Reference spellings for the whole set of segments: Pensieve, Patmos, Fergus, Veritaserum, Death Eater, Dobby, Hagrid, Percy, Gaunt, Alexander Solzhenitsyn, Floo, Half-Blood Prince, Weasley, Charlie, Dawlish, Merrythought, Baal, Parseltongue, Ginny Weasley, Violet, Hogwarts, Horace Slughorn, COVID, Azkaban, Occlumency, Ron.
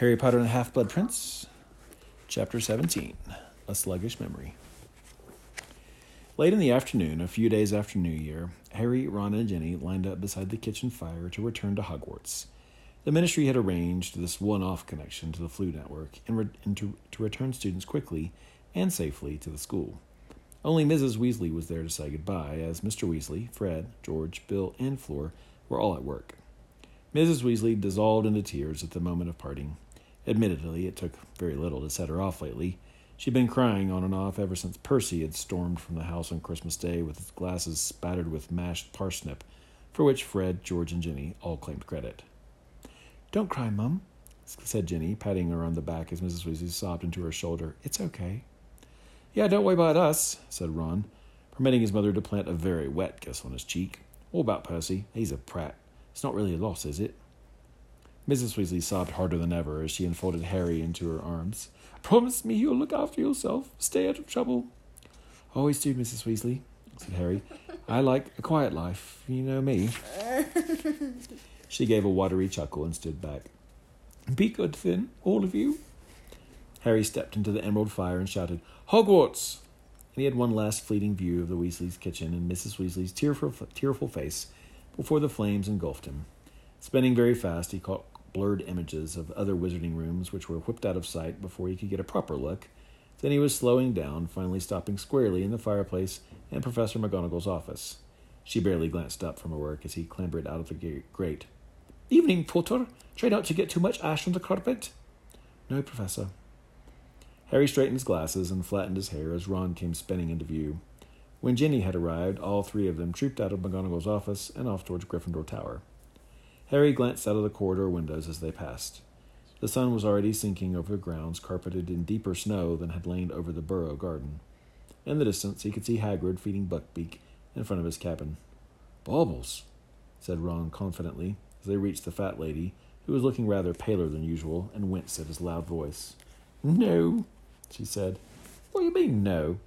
Harry Potter and the Half-Blood Prince, Chapter 17, A Sluggish Memory. Late in the afternoon, a few days after New Year, Harry, Ron, and Ginny lined up beside the kitchen fire to return to Hogwarts. The Ministry had arranged this one-off connection to the Floo network and to return students quickly and safely to the school. Only Mrs. Weasley was there to say goodbye, as Mr. Weasley, Fred, George, Bill, and Fleur were all at work. Mrs. Weasley dissolved into tears at the moment of parting. Admittedly, it took very little to set her off lately. She'd been crying on and off ever since Percy had stormed from the house on Christmas Day with his glasses spattered with mashed parsnip, for which Fred, George, and Ginny all claimed credit. "Don't cry, Mum," said Ginny, patting her on the back as Mrs. Weasley sobbed into her shoulder. "It's okay." "Yeah, don't worry about us," said Ron, permitting his mother to plant a very wet kiss on his cheek. "All about Percy. He's a prat. It's not really a loss, is it?" Mrs. Weasley sobbed harder than ever as she enfolded Harry into her arms. "Promise me you'll look after yourself. Stay out of trouble." "Always do, Mrs. Weasley," said Harry. "I like a quiet life. You know me." She gave a watery chuckle and stood back. "Be good, then, all of you." Harry stepped into the emerald fire and shouted, "Hogwarts!" And he had one last fleeting view of the Weasleys' kitchen and Mrs. Weasley's tearful face before the flames engulfed him. Spinning very fast, he caught blurred images of other wizarding rooms which were whipped out of sight before he could get a proper look. Then he was slowing down, finally stopping squarely in the fireplace and Professor McGonagall's office. She barely glanced up from her work as he clambered out of the grate. "Evening, Potter. Try not to get too much ash on the carpet." "No, Professor." Harry straightened his glasses and flattened his hair as Ron came spinning into view. When Ginny had arrived, all three of them trooped out of McGonagall's office and off towards Gryffindor Tower. Harry glanced out of the corridor windows as they passed. The sun was already sinking over the grounds carpeted in deeper snow than had lain over the Burrow garden. In the distance, he could see Hagrid feeding Buckbeak in front of his cabin. "Baubles," said Ron confidently as they reached the fat lady, who was looking rather paler than usual and winced at his loud voice. "No," she said. "What do you mean, no?"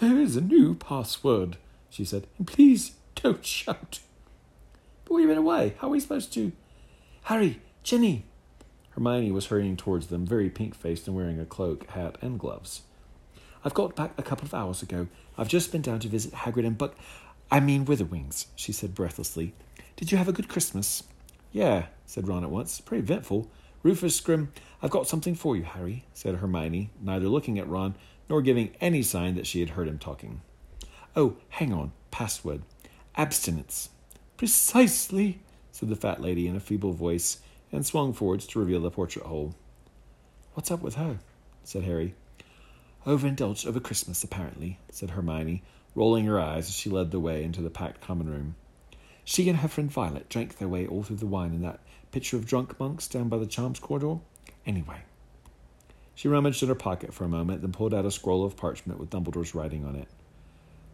"There is a new password," she said. "And please don't shout." "But we've been away. How are we supposed to—" "Harry! Ginny!" Hermione was hurrying towards them, very pink-faced and wearing a cloak, hat, and gloves. "I've got back a couple of hours ago. I've just been down to visit Hagrid and Witherwings," she said breathlessly. "Did you have a good Christmas?" "Yeah," said Ron at once. "Pretty eventful. Rufus Scrim—" "I've got something for you, Harry," said Hermione, neither looking at Ron nor giving any sign that she had heard him talking. "Oh, hang on. Password. Abstinence." "Precisely," said the fat lady in a feeble voice, and swung forwards to reveal the portrait hole. "What's up with her?" said Harry. "Overindulged over Christmas, apparently," said Hermione, rolling her eyes as she led the way into the packed common room. "She and her friend Violet drank their way all through the wine in that picture of drunk monks down by the Charms corridor. Anyway." She rummaged in her pocket for a moment, then pulled out a scroll of parchment with Dumbledore's writing on it.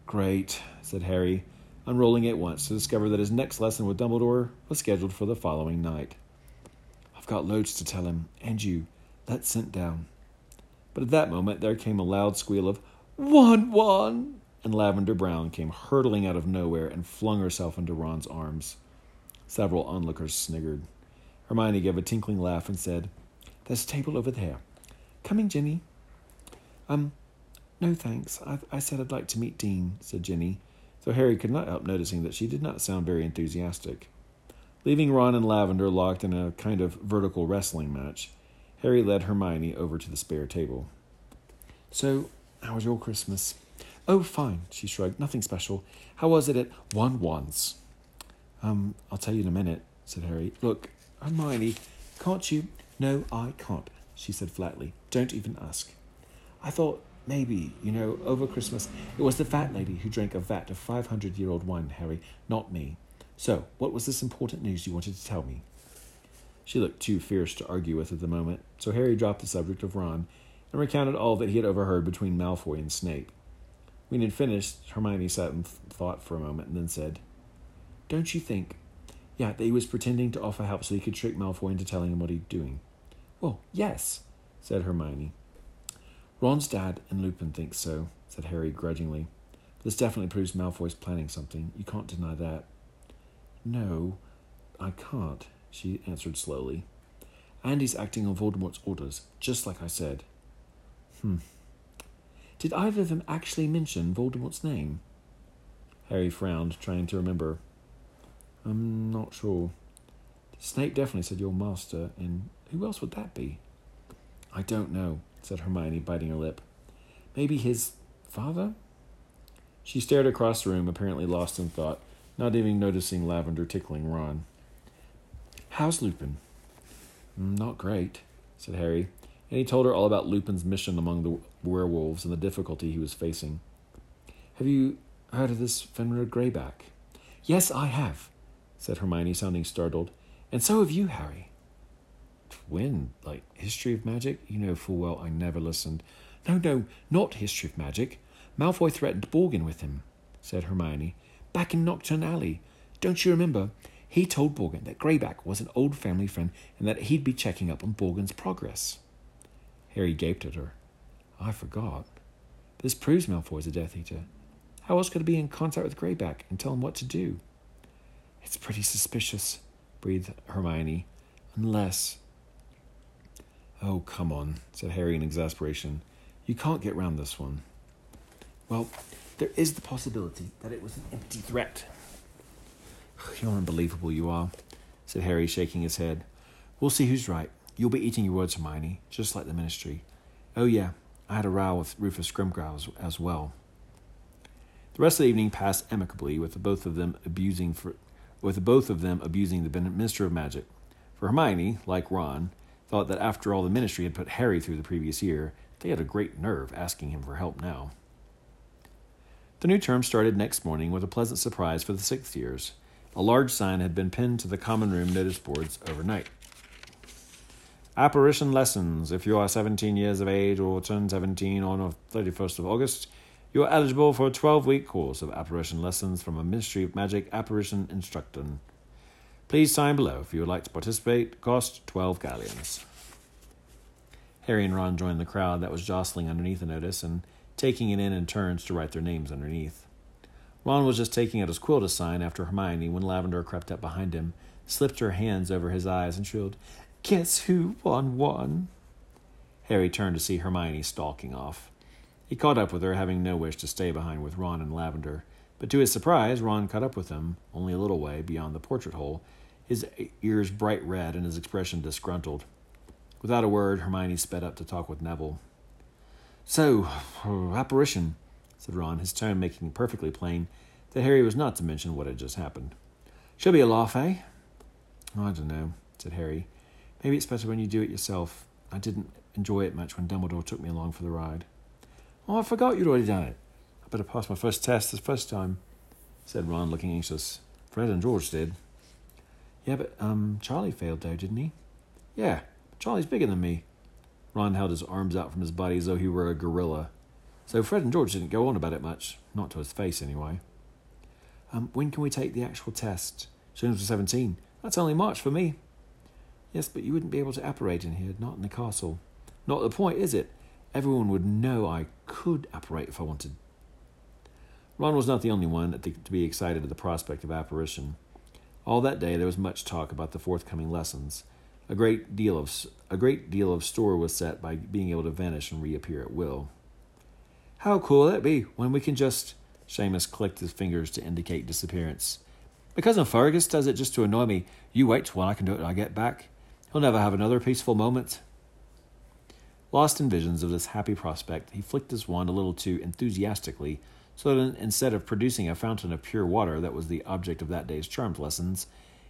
"Great," said Harry, unrolling it once to discover that his next lesson with Dumbledore was scheduled for the following night. "I've got loads to tell him, and you. Let's sit down." But at that moment, there came a loud squeal of "One!" and Lavender Brown came hurtling out of nowhere and flung herself into Ron's arms. Several onlookers sniggered. Hermione gave a tinkling laugh and said, "There's a table over there. Coming, Ginny?" "No thanks. I said I'd like to meet Dean," said Ginny, though Harry could not help noticing that she did not sound very enthusiastic. Leaving Ron and Lavender locked in a kind of vertical wrestling match, Harry led Hermione over to the spare table. "So, how was your Christmas?" "Oh, fine," she shrugged. "Nothing special. How was it at One-One's? "I'll tell you in a minute," said Harry. "Look, Hermione, can't you—" "No, I can't," she said flatly. "Don't even ask. I thought maybe, over Christmas—" "It was the fat lady who drank a vat of 500-year-old wine, Harry, not me. So, what was this important news you wanted to tell me?" She looked too fierce to argue with at the moment, so Harry dropped the subject of Ron and recounted all that he had overheard between Malfoy and Snape. When he had finished, Hermione sat and thought for a moment and then said, "Don't you think—" "Yeah, that he was pretending to offer help so he could trick Malfoy into telling him what he'd doing." "Well, yes," said Hermione. "Ron's dad and Lupin think so," said Harry grudgingly. "This definitely proves Malfoy's planning something. You can't deny that." "No, I can't," she answered slowly. And he's acting on Voldemort's orders, just like I said. Did either of them actually mention Voldemort's name? Harry frowned, trying to remember. I'm not sure. Snape definitely said your master, and who else would that be? I don't know, said Hermione, biting her lip. Maybe his father? She stared across the room, apparently lost in thought, not even noticing Lavender tickling Ron. How's Lupin? Not great, said Harry, and he told her all about Lupin's mission among the werewolves and the difficulty he was facing. Have you heard of this Fenrir Greyback? Yes, I have, said Hermione, sounding startled. And so have you, Harry. When? Like, History of Magic? You know full well I never listened. No, not History of Magic. Malfoy threatened Borgen with him, said Hermione. Back in Nocturne Alley. Don't you remember? He told Borgen that Greyback was an old family friend and that he'd be checking up on Borgen's progress. Harry gaped at her. I forgot. This proves Malfoy's a Death Eater. How else could he be in contact with Greyback and tell him what to do? It's pretty suspicious, breathed Hermione. Unless... Oh, come on, said Harry in exasperation. You can't get round this one. Well, there is the possibility that it was an empty threat. You're unbelievable, you are, said Harry, shaking his head. We'll see who's right. You'll be eating your words, Hermione, just like the Ministry. Oh, yeah, I had a row with Rufus Scrimgeour as well. The rest of the evening passed amicably, with both of them abusing the Minister of Magic. For Hermione, like Ron, thought that after all the Ministry had put Harry through the previous year, they had a great nerve asking him for help now. The new term started next morning with a pleasant surprise for the sixth years. A large sign had been pinned to the common room notice boards overnight. Apparition lessons. If you are 17 years of age or turn 17 on the 31st of August, you are eligible for a 12-week course of apparition lessons from a Ministry of Magic apparition instructor. Please sign below if you would like to participate. Cost 12 galleons. Harry and Ron joined the crowd that was jostling underneath the notice and taking it in turns to write their names underneath. Ron was just taking out his quill to sign after Hermione when Lavender crept up behind him, slipped her hands over his eyes, and shrilled, "Guess who won?" Harry turned to see Hermione stalking off. He caught up with her, having no wish to stay behind with Ron and Lavender. But to his surprise, Ron caught up with him, only a little way beyond the portrait hole, his ears bright red and his expression disgruntled. Without a word, Hermione sped up to talk with Neville. "So, apparition," said Ron, his tone making perfectly plain that Harry was not to mention what had just happened. "She'll be a laugh, eh?" "I don't know," said Harry. "Maybe it's better when you do it yourself. I didn't enjoy it much when Dumbledore took me along for the ride." "Oh, I forgot you'd already done it. I better pass my first test this first time," said Ron, looking anxious. "Fred and George did." "Yeah, but Charlie failed, though, didn't he?" "Yeah, but Charlie's bigger than me." Ron held his arms out from his body as though he were a gorilla. "So Fred and George didn't go on about it much. Not to his face, anyway." "When can we take the actual test?" "Soon as we're 17. That's only March for me." "Yes, but you wouldn't be able to apparate in here, not in the castle." "Not the point, is it? Everyone would know I could apparate if I wanted." Ron was not the only one to be excited at the prospect of apparition. All that day there was much talk about the forthcoming lessons. A great deal of store was set by being able to vanish and reappear at will. "How cool will that be when we can just..." Seamus clicked his fingers to indicate disappearance. "My cousin Fergus does it just to annoy me. You wait till I can do it when I get back. He'll never have another peaceful moment." Lost in visions of this happy prospect, he flicked his wand a little too enthusiastically, so that instead of producing a fountain of pure water that was the object of that day's charmed lessons,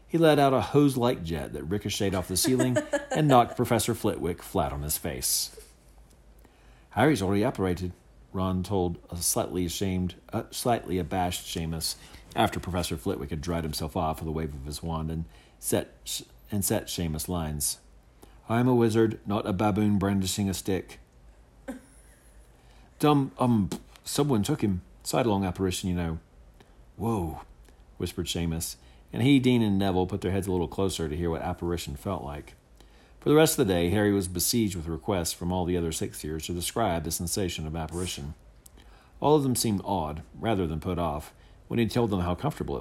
he let out a hose-like jet that ricocheted off the ceiling and knocked Professor Flitwick flat on his face. "Harry's already apparated," Ron told a slightly abashed Seamus after Professor Flitwick had dried himself off with a wave of his wand and set Seamus lines. "I am a wizard, not a baboon brandishing a stick." "Someone took him. Sidelong apparition, you know." "Whoa," whispered Seamus, and he, Dean, and Neville put their heads a little closer to hear what apparition felt like. For the rest of the day, Harry was besieged with requests from all the other sixth years to describe the sensation of apparition. All of them seemed awed, rather than put off, when he told them how uncomfortable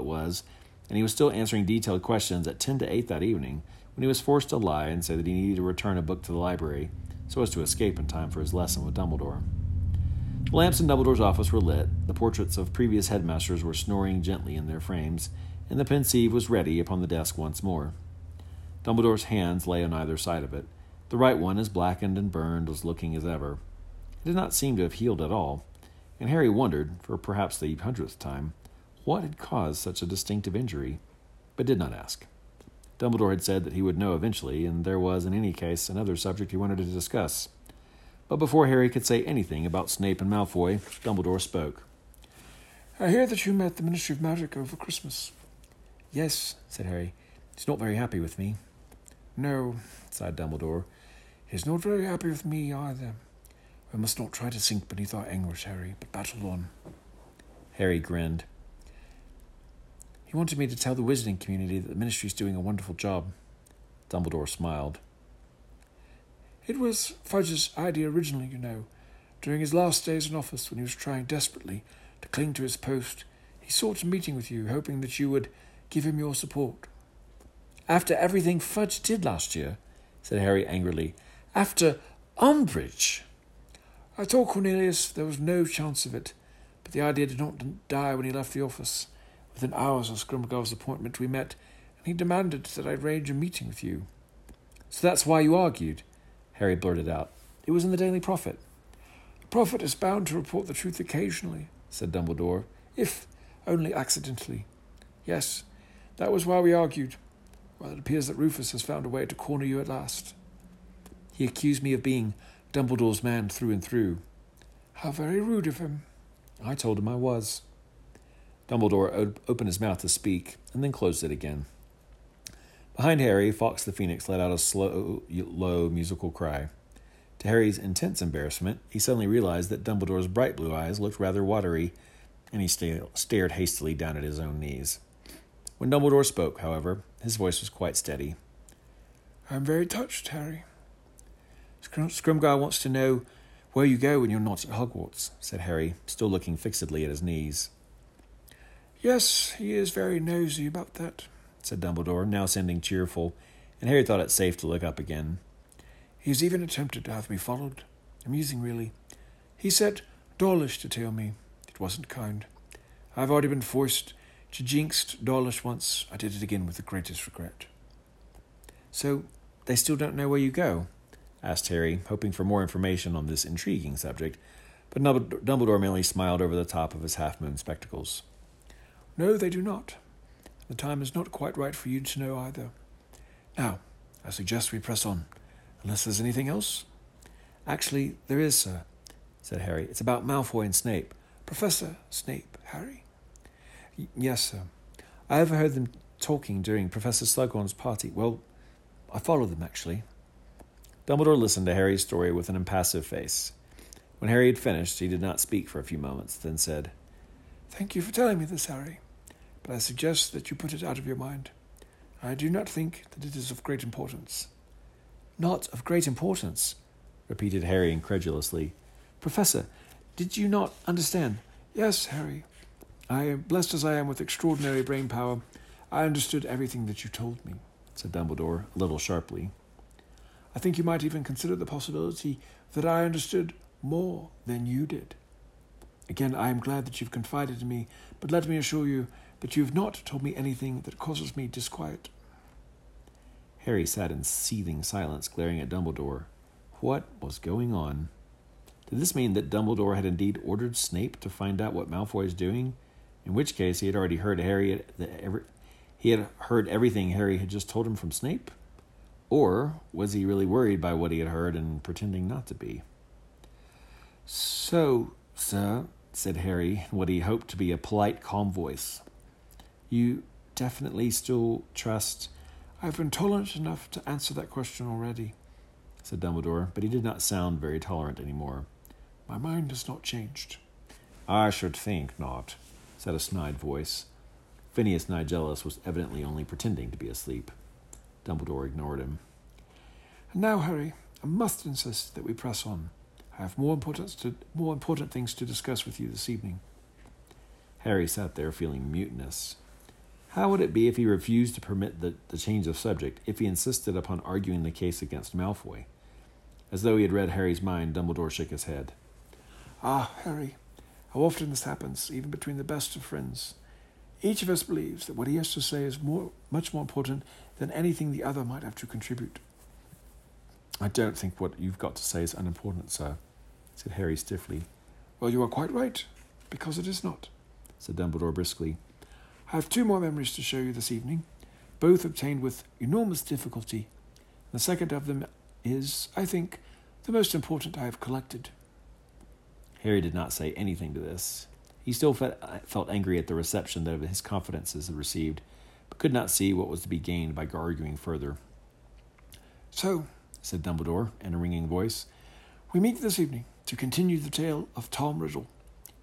it was, and he was still answering detailed questions at 10 to 8 that evening when he was forced to lie and say that he needed to return a book to the library so as to escape in time for his lesson with Dumbledore. The lamps in Dumbledore's office were lit, the portraits of previous headmasters were snoring gently in their frames, and the Pensieve was ready upon the desk once more. Dumbledore's hands lay on either side of it. The right one, as blackened and burned, was looking as ever. It did not seem to have healed at all, and Harry wondered, for perhaps the 100th time, what had caused such a distinctive injury, but did not ask. Dumbledore had said that he would know eventually, and there was, in any case, another subject he wanted to discuss. But before Harry could say anything about Snape and Malfoy, Dumbledore spoke. "I hear that you met the Ministry of Magic over Christmas." "Yes," said Harry. "He's not very happy with me." "No," sighed Dumbledore. "He's not very happy with me either. We must not try to sink beneath our anguish, Harry, but battle on." Harry grinned. "He wanted me to tell the wizarding community that the Ministry's doing a wonderful job." Dumbledore smiled. "It was Fudge's idea originally, you know. During his last days in office, when he was trying desperately to cling to his post, he sought a meeting with you, hoping that you would give him your support." "After everything Fudge did last year," said Harry angrily. "After Umbridge." "I told Cornelius there was no chance of it, but the idea did not die when he left the office. Within hours of Scrimgeour's appointment we met, and he demanded that I arrange a meeting with you." "So that's why you argued?" Harry blurted out. "It was in the Daily Prophet." "The Prophet is bound to report the truth occasionally," said Dumbledore, "if only accidentally. Yes, that was why we argued. Well, it appears that Rufus has found a way to corner you at last." "He accused me of being Dumbledore's man through and through." "How very rude of him." "I told him I was." Dumbledore opened his mouth to speak, and then closed it again. Behind Harry, Fawkes the Phoenix let out a slow, low, musical cry. To Harry's intense embarrassment, he suddenly realized that Dumbledore's bright blue eyes looked rather watery, and he stared hastily down at his own knees. When Dumbledore spoke, however, his voice was quite steady. "I am very touched, Harry." "Scrimgeour wants to know where you go when you're not at Hogwarts," said Harry, still looking fixedly at his knees. "Yes, he is very nosy about that," said Dumbledore, now sounding cheerful, and Harry thought it safe to look up again. "He's even attempted to have me followed. Amusing, really. He said Dawlish to tell me. It wasn't kind. I've already been forced to jinx Dawlish once. I did it again with the greatest regret." "So they still don't know where you go?" asked Harry, hoping for more information on this intriguing subject, but Dumbledore merely smiled over the top of his half-moon spectacles. "No, they do not. The time is not quite right for you to know either. Now, I suggest we press on, unless there's anything else." "Actually, there is, sir," said Harry. "It's about Malfoy and Snape." "Professor Snape, Harry?" Yes, sir. I overheard them talking during Professor Slughorn's party. Well, I followed them, actually." Dumbledore listened to Harry's story with an impassive face. When Harry had finished, he did not speak for a few moments, then said, "Thank you for telling me this, Harry, but I suggest that you put it out of your mind. I do not think that it is of great importance." "Not of great importance?" repeated Harry incredulously. "Professor, did you not understand?" "Yes, Harry. I am blessed as I am with extraordinary brain power. I understood everything that you told me," said Dumbledore, a little sharply. "I think you might even consider the possibility that I understood more than you did. Again, I am glad that you've confided in me, but let me assure you that you've not told me anything that causes me disquiet." Harry sat in seething silence, glaring at Dumbledore. What was going on? Did this mean that Dumbledore had indeed ordered Snape to find out what Malfoy is doing? In which case, he had already heard everything Harry had just told him from Snape? Or was he really worried by what he had heard and pretending not to be? "So, sir," said Harry, in what he hoped to be a polite, calm voice, "you definitely still trust—" "I've been tolerant enough to answer that question already," said Dumbledore, but he did not sound very tolerant anymore. "My mind has not changed." "I should think not," said a snide voice. Phineas Nigellus was evidently only pretending to be asleep. Dumbledore ignored him. "And now, Harry, I must insist that we press on. I have more important things to discuss with you this evening." Harry sat there feeling mutinous. How would it be if he refused to permit the change of subject, if he insisted upon arguing the case against Malfoy? As though he had read Harry's mind, Dumbledore shook his head. Ah, Harry, how often this happens, even between the best of friends. Each of us believes that what he has to say is much more important than anything the other might have to contribute. I don't think what you've got to say is unimportant, sir, said Harry stiffly. Well, you are quite right, because it is not, said Dumbledore briskly. I have two more memories to show you this evening, both obtained with enormous difficulty. The second of them is, I think, the most important I have collected. Harry did not say anything to this. He still felt angry at the reception that his confidences had received, but could not see what was to be gained by arguing further. So, said Dumbledore in a ringing voice, we meet this evening to continue the tale of Tom Riddle,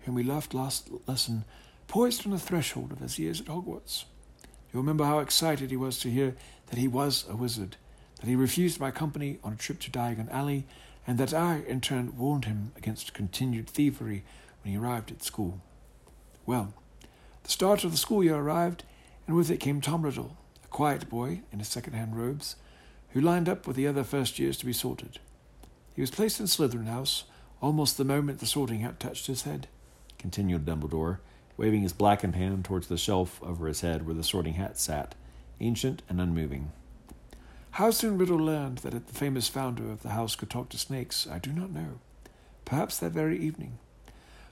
whom we left last lesson poised on the threshold of his years at Hogwarts. You remember how excited he was to hear that he was a wizard, that he refused my company on a trip to Diagon Alley, and that I, in turn, warned him against continued thievery when he arrived at school. Well, the start of the school year arrived, and with it came Tom Riddle, a quiet boy in his second-hand robes, who lined up with the other first years to be sorted. He was placed in Slytherin House almost the moment the sorting hat touched his head, continued Dumbledore, waving his blackened hand towards the shelf over his head where the sorting hat sat, ancient and unmoving. How soon Riddle learned that the famous founder of the house could talk to snakes, I do not know. Perhaps that very evening.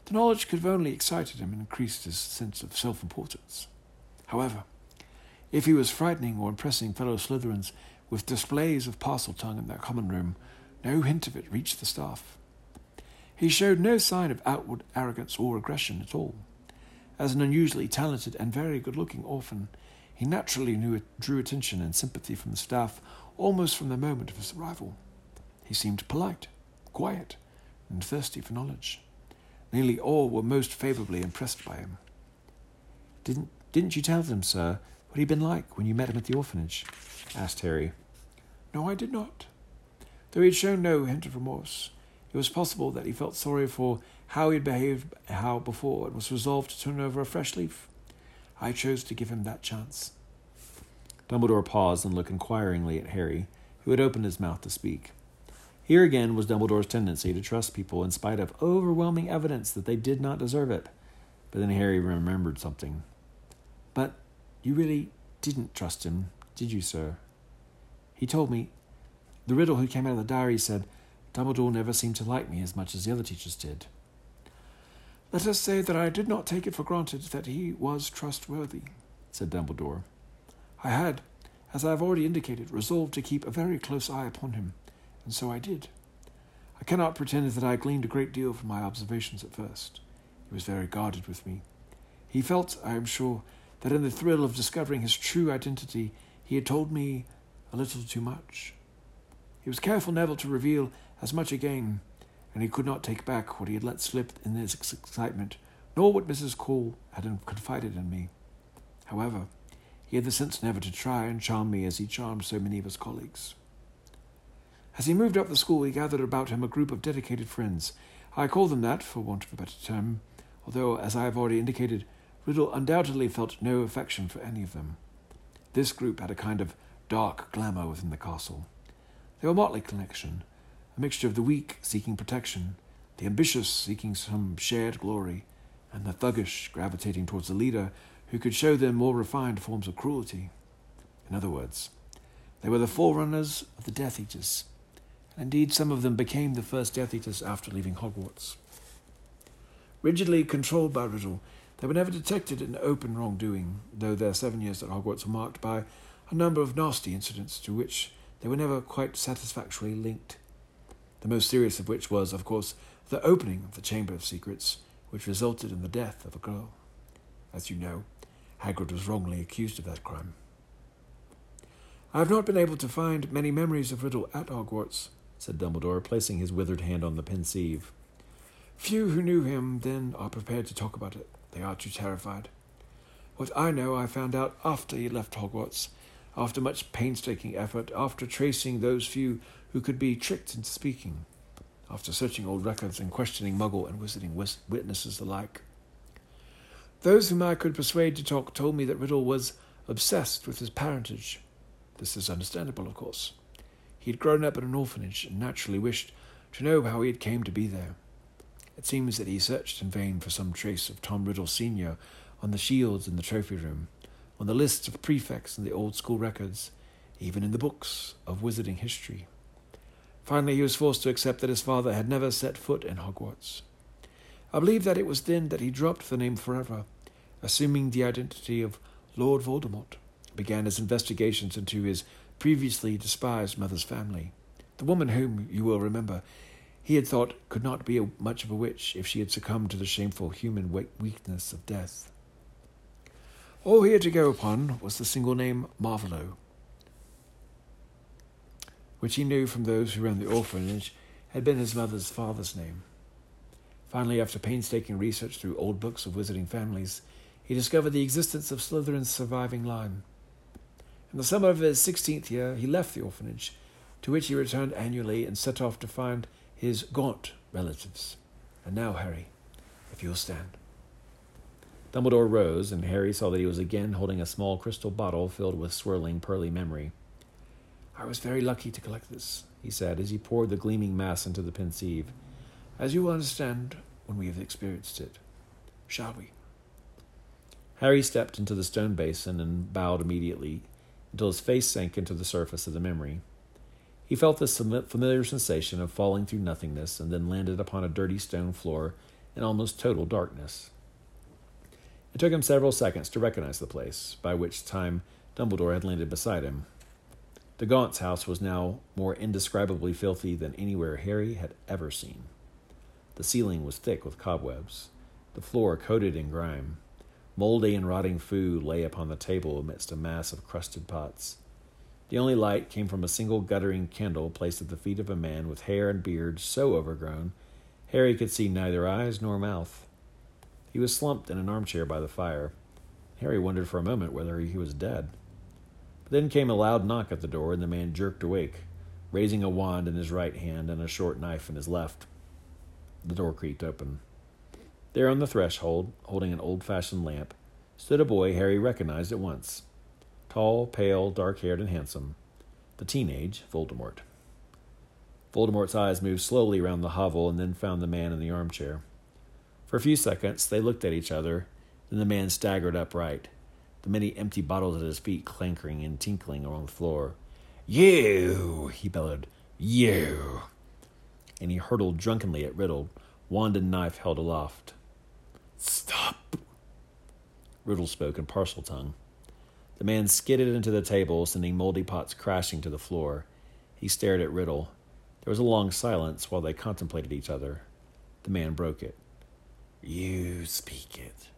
The knowledge could have only excited him and increased his sense of self-importance. However, if he was frightening or impressing fellow Slytherins with displays of Parseltongue in their common room, no hint of it reached the staff. He showed no sign of outward arrogance or aggression at all. As an unusually talented and very good-looking orphan, he naturally drew attention and sympathy from the staff almost from the moment of his arrival. He seemed polite, quiet, and thirsty for knowledge. Nearly all were most favourably impressed by him. Didn't you tell them, sir, what he'd been like when you met him at the orphanage? Asked Harry. No, I did not. Though he had shown no hint of remorse, it was possible that he felt sorry for how he had behaved before and was resolved to turn over a fresh leaf. I chose to give him that chance. Dumbledore paused and looked inquiringly at Harry, who had opened his mouth to speak. Here again was Dumbledore's tendency to trust people in spite of overwhelming evidence that they did not deserve it. But then Harry remembered something. But you really didn't trust him, did you, sir? He told me. The riddle who came out of the diary said, Dumbledore never seemed to like me as much as the other teachers did. Let us say that I did not take it for granted that he was trustworthy, said Dumbledore. I had, as I have already indicated, resolved to keep a very close eye upon him, and so I did. I cannot pretend that I gleaned a great deal from my observations at first. He was very guarded with me. He felt, I am sure, that in the thrill of discovering his true identity, he had told me a little too much. He was careful never to reveal as much again, and he could not take back what he had let slip in his excitement, nor what Mrs. Cole had confided in me. However, he had the sense never to try and charm me as he charmed so many of his colleagues. As he moved up the school, he gathered about him a group of dedicated friends. I call them that, for want of a better term, although, as I have already indicated, Riddle undoubtedly felt no affection for any of them. This group had a kind of dark glamour within the castle. They were a motley connection, a mixture of the weak seeking protection, the ambitious seeking some shared glory, and the thuggish gravitating towards a leader who could show them more refined forms of cruelty. In other words, they were the forerunners of the Death Eaters, and indeed some of them became the first Death Eaters after leaving Hogwarts. Rigidly controlled by Riddle, they were never detected in open wrongdoing, though their 7 years at Hogwarts were marked by a number of nasty incidents to which they were never quite satisfactorily linked. The most serious of which was, of course, the opening of the Chamber of Secrets, which resulted in the death of a girl. As you know, Hagrid was wrongly accused of that crime. I have not been able to find many memories of Riddle at Hogwarts, said Dumbledore, placing his withered hand on the Pensieve. Few who knew him then are prepared to talk about it. They are too terrified. What I know I found out after he left Hogwarts, after much painstaking effort, after tracing those few who could be tricked into speaking, after searching old records and questioning muggle and wizarding witnesses alike. Those whom I could persuade to talk told me that Riddle was obsessed with his parentage. This is understandable, of course. He had grown up in an orphanage and naturally wished to know how he had came to be there. It seems that he searched in vain for some trace of Tom Riddle Sr. on the shields in the trophy room, on the lists of prefects in the old school records, even in the books of wizarding history. Finally, he was forced to accept that his father had never set foot in Hogwarts. I believe that it was then that he dropped the name forever, assuming the identity of Lord Voldemort, began his investigations into his previously despised mother's family, the woman whom, you will remember, he had thought could not be much of a witch if she had succumbed to the shameful human weakness of death. All he had to go upon was the single name Marvolo, which he knew from those who ran the orphanage had been his mother's father's name. Finally, after painstaking research through old books of wizarding families, he discovered the existence of Slytherin's surviving line. In the summer of his 16th year, he left the orphanage, to which he returned annually and set off to find his Gaunt relatives. And now, Harry, if you'll stand. Dumbledore rose, and Harry saw that he was again holding a small crystal bottle filled with swirling, pearly memory. "I was very lucky to collect this," he said, as he poured the gleaming mass into the Pensieve, "as you will understand when we have experienced it. Shall we?" Harry stepped into the stone basin and bowed immediately until his face sank into the surface of the memory. He felt this familiar sensation of falling through nothingness and then landed upon a dirty stone floor in almost total darkness. It took him several seconds to recognize the place, by which time Dumbledore had landed beside him. The Gaunt's house was now more indescribably filthy than anywhere Harry had ever seen. The ceiling was thick with cobwebs, the floor coated in grime. Moldy and rotting food lay upon the table amidst a mass of crusted pots. The only light came from a single guttering candle placed at the feet of a man with hair and beard so overgrown, Harry could see neither eyes nor mouth. He was slumped in an armchair by the fire. Harry wondered for a moment whether he was dead. But then came a loud knock at the door, and the man jerked awake, raising a wand in his right hand and a short knife in his left. The door creaked open. There on the threshold, holding an old-fashioned lamp, stood a boy Harry recognized at once. Tall, pale, dark-haired, and handsome. The teenage Voldemort. Voldemort's eyes moved slowly round the hovel and then found the man in the armchair. For a few seconds, they looked at each other, then the man staggered upright, the many empty bottles at his feet clankering and tinkling along the floor. "You!" he bellowed. "You!" And he hurtled drunkenly at Riddle, wand and knife held aloft. "Stop!" Riddle spoke in Parseltongue. The man skidded into the table, sending moldy pots crashing to the floor. He stared at Riddle. There was a long silence while they contemplated each other. The man broke it. "You speak it."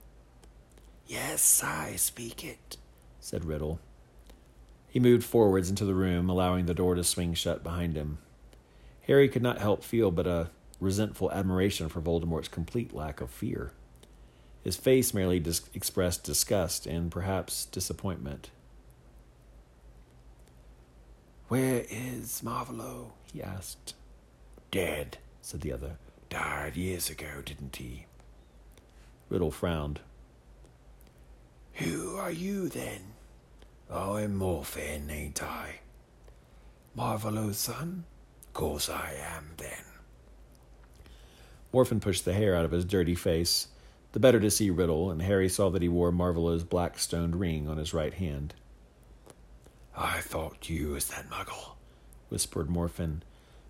"Yes, I speak it," said Riddle. He moved forwards into the room, allowing the door to swing shut behind him. Harry could not help feel but a resentful admiration for Voldemort's complete lack of fear. His face merely expressed disgust and perhaps disappointment. "Where is Marvolo?" he asked. "Dead," said the other. "Died years ago, didn't he?" Riddle frowned. "Who are you, then?" "I'm Morfin, ain't I?" "Marvolo's son?" "Course I am, then." Morfin pushed the hair out of his dirty face, the better to see Riddle, and Harry saw that he wore Marvolo's black stoned ring on his right hand. "I thought you was that muggle," whispered Morfin.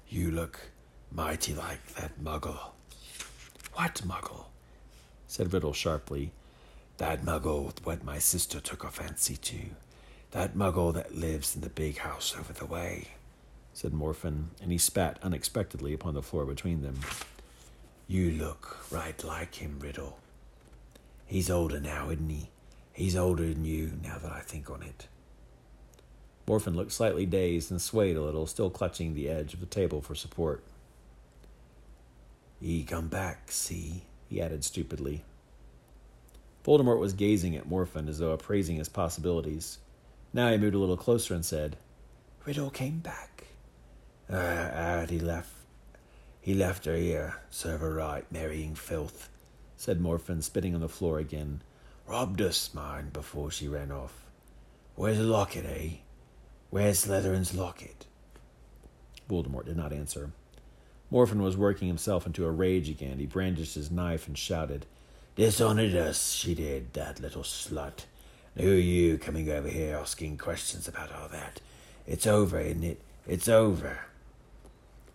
"You look mighty like that muggle." "What muggle?" said Riddle sharply. "That muggle what my sister took a fancy to. That muggle that lives in the big house over the way," said Morfin, and he spat unexpectedly upon the floor between them. "You look right like him, Riddle. He's older now, isn't he? He's older than you, now that I think on it." Morfin looked slightly dazed and swayed a little, still clutching the edge of the table for support. "He come back, see?" he added stupidly. Voldemort was gazing at Morfin as though appraising his possibilities. Now he moved a little closer and said, "Riddle came back." He left. "He left her here, serve her right, marrying filth," said Morfin, spitting on the floor again. "Robbed us, mind, before she ran off. Where's the locket, eh? Where's Slytherin's locket? Voldemort did not answer. Morfin was working himself into a rage again. He brandished his knife and shouted, "Dishonored us, she did, that little slut. And who are you coming over here asking questions about all that? It's over, isn't it? It's over."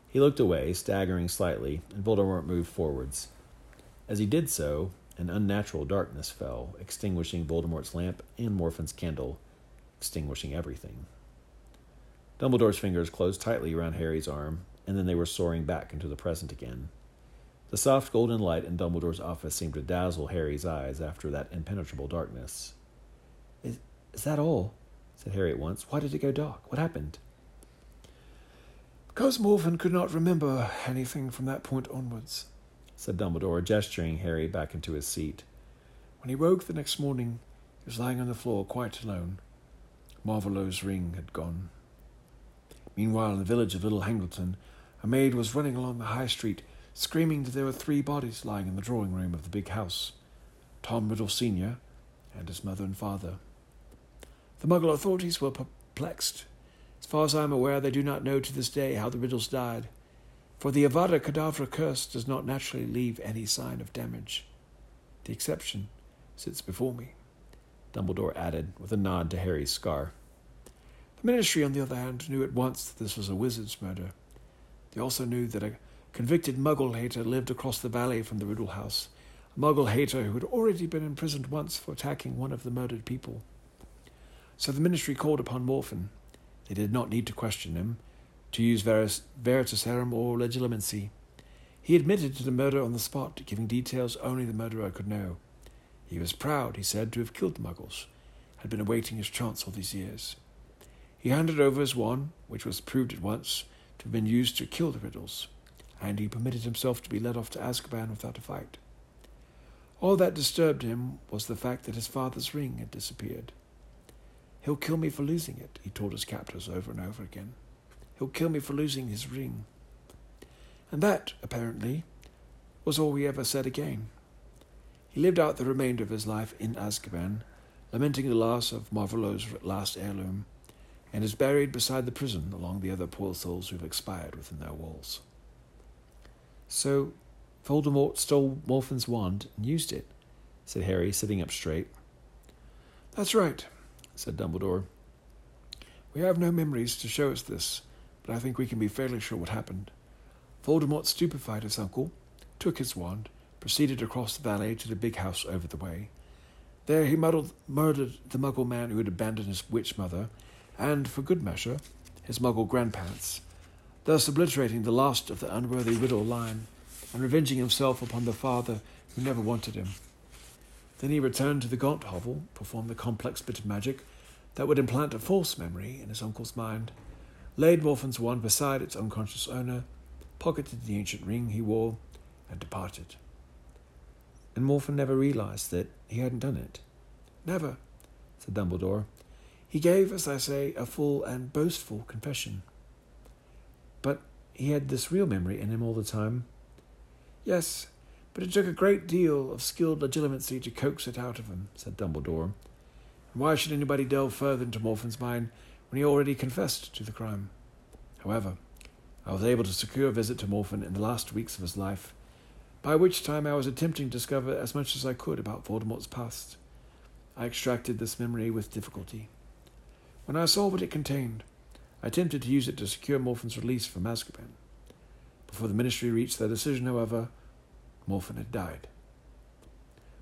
He looked away, staggering slightly, and Voldemort moved forwards. As he did so, an unnatural darkness fell, extinguishing Voldemort's lamp and Morfin's candle, extinguishing everything. Dumbledore's fingers closed tightly around Harry's arm, and then they were soaring back into the present again. The soft golden light in Dumbledore's office seemed to dazzle Harry's eyes after that impenetrable darkness. Is that all?" said Harry at once. "Why did it go dark? What happened?" "Because Morfin could not remember anything from that point onwards," said Dumbledore, gesturing Harry back into his seat. "When he woke the next morning, he was lying on the floor quite alone. Marvolo's ring had gone. Meanwhile, in the village of Little Hangleton, a maid was running along the high street, screaming that there were 3 bodies lying in the drawing-room of the big house, Tom Riddle Sr. and his mother and father. The Muggle authorities were perplexed. As far as I am aware, they do not know to this day how the Riddles died, for the Avada Kedavra curse does not naturally leave any sign of damage. The exception sits before me," Dumbledore added, with a nod to Harry's scar. "The Ministry, on the other hand, knew at once that this was a wizard's murder. They also knew that a convicted Muggle hater lived across the valley from the Riddle House, a Muggle hater who had already been imprisoned once for attacking one of the murdered people. So the Ministry called upon Morfin. They did not need to question him, to use Veritaserum or Legilimency. He admitted to the murder on the spot, giving details only the murderer could know. He was proud, he said, to have killed the Muggles, had been awaiting his chance all these years. He handed over his wand, which was proved at once to have been used to kill the Riddles, and he permitted himself to be led off to Azkaban without a fight. All that disturbed him was the fact that his father's ring had disappeared. 'He'll kill me for losing it,' he told his captors over and over again. 'He'll kill me for losing his ring.' And that, apparently, was all he ever said again. He lived out the remainder of his life in Azkaban, lamenting the loss of Marvolo's last heirloom, and is buried beside the prison along the other poor souls who have expired within their walls." "So Voldemort stole Morfin's wand and used it," said Harry, sitting up straight. "That's right," said Dumbledore. "We have no memories to show us this, but I think we can be fairly sure what happened. Voldemort stupefied his uncle, took his wand, proceeded across the valley to the big house over the way. There he murdered the Muggle man who had abandoned his witch mother, and, for good measure, his Muggle grandparents, thus obliterating the last of the unworthy Riddle line and revenging himself upon the father who never wanted him. Then he returned to the Gaunt hovel, performed the complex bit of magic that would implant a false memory in his uncle's mind, laid Morfin's wand beside its unconscious owner, pocketed the ancient ring he wore, and departed." "And Morfin never realized that he hadn't done it?" "Never," said Dumbledore. "He gave, as I say, a full and boastful confession." "But he had this real memory in him all the time?" "Yes, but it took a great deal of skilled legitimacy to coax it out of him," said Dumbledore. "And why should anybody delve further into Morfin's mind when he already confessed to the crime? However, I was able to secure a visit to Morfin in the last weeks of his life, by which time I was attempting to discover as much as I could about Voldemort's past. I extracted this memory with difficulty. When I saw what it contained, I attempted to use it to secure Morfin's release from Azkaban. Before the Ministry reached their decision, however, Morfin had died."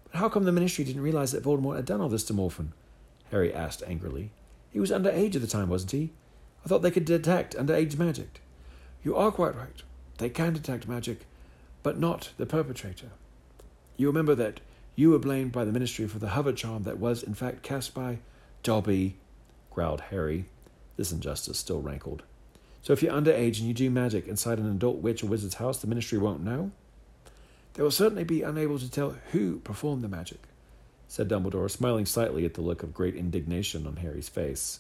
"But how come the Ministry didn't realize that Voldemort had done all this to Morfin?" Harry asked angrily. "He was underage at the time, wasn't he? I thought they could detect underage magic." "You are quite right. They can detect magic, but not the perpetrator. You remember that you were blamed by the Ministry for the hover charm that was, in fact, cast by Dobby," growled Harry. This injustice still rankled. "So if you're underage and you do magic inside an adult witch or wizard's house, the Ministry won't know?" "They will certainly be unable to tell who performed the magic," said Dumbledore, smiling slightly at the look of great indignation on Harry's face.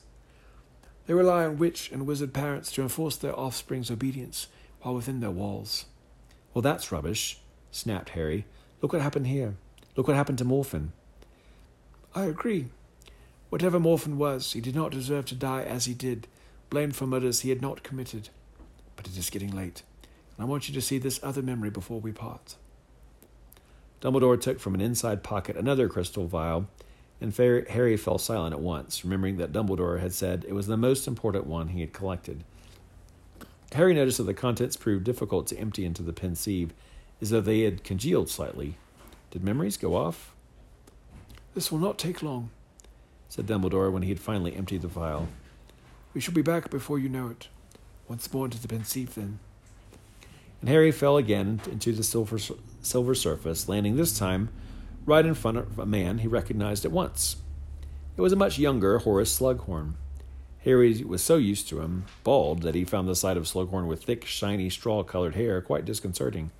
"They rely on witch and wizard parents to enforce their offspring's obedience while within their walls." "Well, that's rubbish," snapped Harry. "Look what happened here. Look what happened to Morfin." "I agree. Whatever Morfin was, he did not deserve to die as he did, blamed for murders he had not committed. But it is getting late, and I want you to see this other memory before we part." Dumbledore took from an inside pocket another crystal vial, and Harry fell silent at once, remembering that Dumbledore had said it was the most important one he had collected. Harry noticed that the contents proved difficult to empty into the Pensieve, as though they had congealed slightly. Did memories go off? "This will not take long," said Dumbledore when he had finally emptied the vial. "We shall be back before you know it. Once more into the Pensieve, then." And Harry fell again into the silver surface, landing this time right in front of a man he recognized at once. It was a much younger Horace Slughorn. Harry was so used to him, bald, that he found the sight of Slughorn with thick, shiny, straw-colored hair quite disconcerting.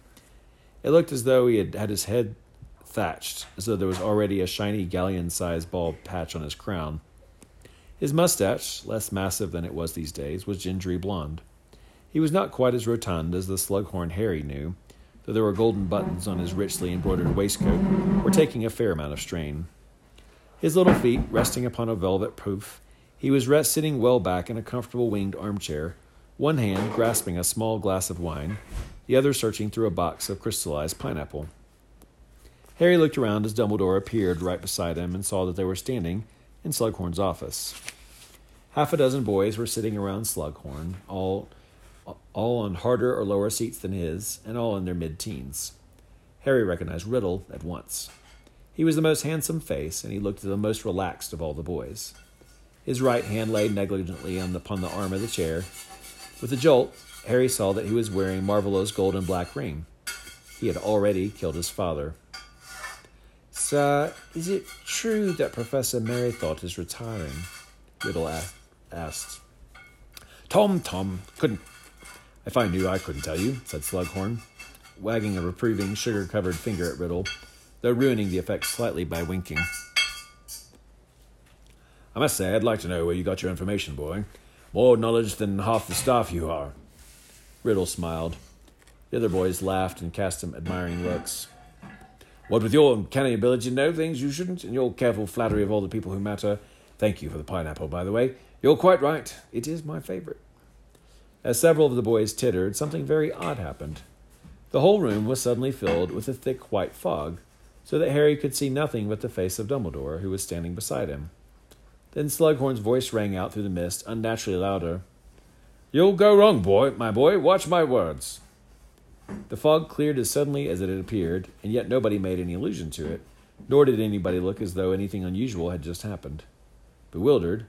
It looked as though he had had his head thatched, as though there was already a shiny, galleon-sized bald patch on his crown. His mustache, less massive than it was these days, was gingery blonde. He was not quite as rotund as the Slughorn Harry knew, though there were golden buttons on his richly embroidered waistcoat were taking a fair amount of strain. His little feet, resting upon a velvet poof, he was sitting well back in a comfortable winged armchair, one hand grasping a small glass of wine, the other searching through a box of crystallized pineapple. Harry looked around as Dumbledore appeared right beside him and saw that they were standing in Slughorn's office. Half a dozen boys were sitting around Slughorn, all on harder or lower seats than his, and all in their mid-teens. Harry recognized Riddle at once. He was the most handsome face, and he looked the most relaxed of all the boys. His right hand lay negligently upon the arm of the chair. With a jolt, Harry saw that he was wearing Marvolo's gold and black ring. He had already killed his father. "Sir, is it true that Professor Merrythought is retiring?" Riddle asked. Tom, couldn't. "If I knew, I couldn't tell you," said Slughorn, wagging a reproving, sugar-covered finger at Riddle, though ruining the effect slightly by winking. "I must say, I'd like to know where you got your information, boy. More knowledge than half the staff you are." Riddle smiled. The other boys laughed and cast him admiring looks. "What with your uncanny ability to know things you shouldn't, and your careful flattery of all the people who matter. Thank you for the pineapple, by the way. You're quite right. It is my favorite." As several of the boys tittered, something very odd happened. The whole room was suddenly filled with a thick white fog, so that Harry could see nothing but the face of Dumbledore, who was standing beside him. Then Slughorn's voice rang out through the mist, unnaturally louder. "You'll go wrong, my boy. Watch my words." The fog cleared as suddenly as it had appeared, and yet nobody made any allusion to it, nor did anybody look as though anything unusual had just happened. Bewildered,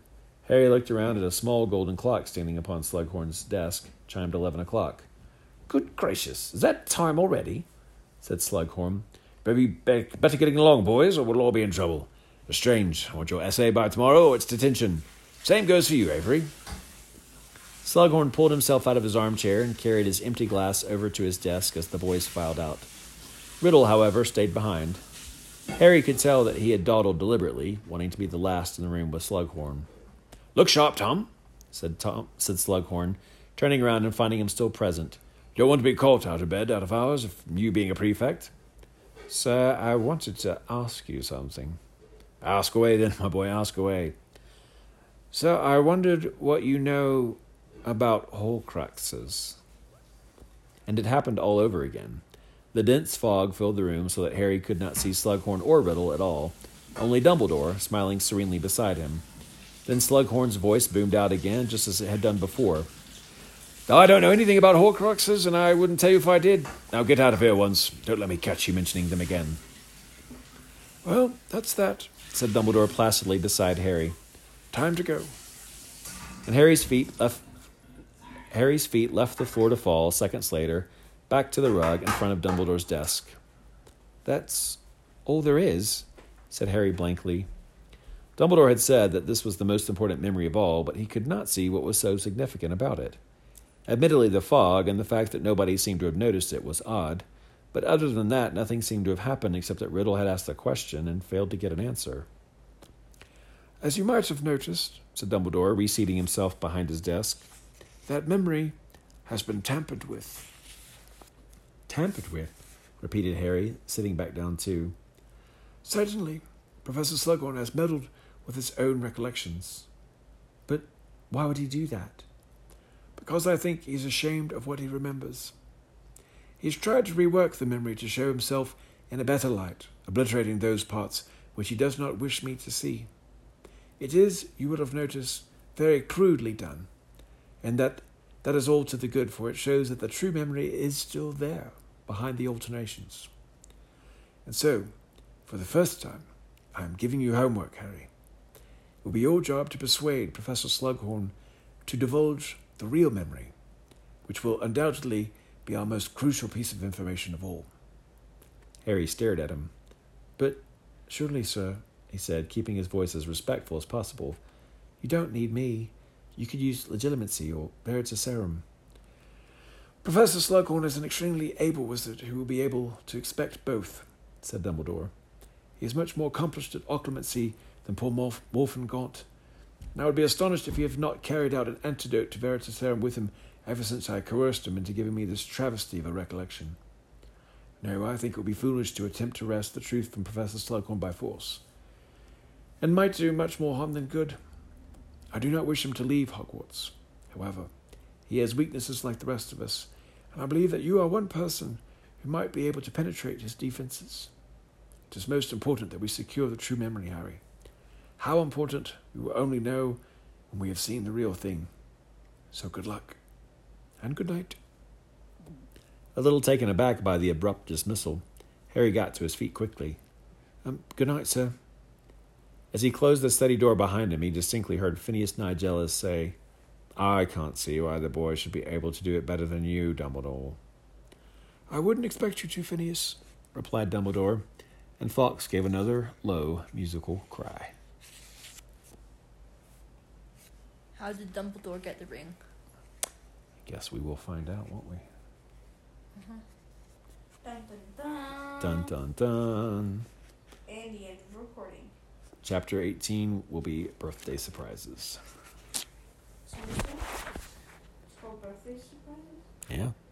Harry looked around at a small golden clock standing upon Slughorn's desk, chimed 11:00. "Good gracious, is that time already?" said Slughorn. "Better getting along, boys, or we'll all be in trouble. Strange, I want your essay by tomorrow, or it's detention. Same goes for you, Avery." Slughorn pulled himself out of his armchair and carried his empty glass over to his desk as the boys filed out. Riddle, however, stayed behind. Harry could tell that he had dawdled deliberately, wanting to be the last in the room with Slughorn. "Look sharp, Tom," said Slughorn, turning around and finding him still present. "Don't want to be caught out of bed, out of hours, you being a prefect." "Sir, I wanted to ask you something." "Ask away then, my boy, ask away." "Sir, I wondered what you know about Horcruxes." And it happened all over again. The dense fog filled the room so that Harry could not see Slughorn or Riddle at all, only Dumbledore, smiling serenely beside him. Then Slughorn's voice boomed out again, just as it had done before. "I don't know anything about Horcruxes, and I wouldn't tell you if I did. Now get out of here once. Don't let me catch you mentioning them again." "Well, that's that," said Dumbledore placidly beside Harry. "Time to go." And Harry's feet left the floor to fall, seconds later, back to the rug in front of Dumbledore's desk. "That's all there is," said Harry blankly. Dumbledore had said that this was the most important memory of all, but he could not see what was so significant about it. Admittedly, the fog and the fact that nobody seemed to have noticed it was odd, but other than that, nothing seemed to have happened except that Riddle had asked a question and failed to get an answer. "As you might have noticed," said Dumbledore, reseating himself behind his desk, "that memory has been tampered with." "Tampered with?" repeated Harry, sitting back down too. "Certainly. Professor Slughorn has meddled with his own recollections. But why would he do that? Because I think he's ashamed of what he remembers. He's tried to rework the memory to show himself in a better light, obliterating those parts which he does not wish me to see. It is, you would have noticed, very crudely done, and that is all to the good, for it shows that the true memory is still there, behind the alternations. And so, for the first time, I am giving you homework, Harry. It will be your job to persuade Professor Slughorn to divulge the real memory, which will undoubtedly be our most crucial piece of information of all. Harry stared at him. But surely, sir, he said, keeping his voice as respectful as possible, you don't need me. You could use Legilimency or Veritaserum. Professor Slughorn is an extremely able wizard who will be able to expect both, said Dumbledore. He is much more accomplished at occlumency than poor Morfin Gaunt, and I would be astonished if he had not carried out an antidote to Veritaserum with him ever since I coerced him into giving me this travesty of a recollection. No, I think it would be foolish to attempt to wrest the truth from Professor Slughorn by force, and might do much more harm than good. I do not wish him to leave Hogwarts. However, he has weaknesses like the rest of us, and I believe that you are one person who might be able to penetrate his defences. It is most important that we secure the true memory, Harry. How important, we will only know when we have seen the real thing. So good luck, and good night. A little taken aback by the abrupt dismissal, Harry got to his feet quickly. Good night, sir. As he closed the study door behind him, he distinctly heard Phineas Nigellus say, I can't see why the boy should be able to do it better than you, Dumbledore. I wouldn't expect you to, Phineas, replied Dumbledore, and Fawkes gave another low musical cry. How did Dumbledore get the ring? I guess we will find out, won't we? Mm-hmm. Dun, dun, dun. Dun, dun, dun. And the end of recording. Chapter 18 will be birthday surprises. So this one? It's called birthday surprises? Yeah.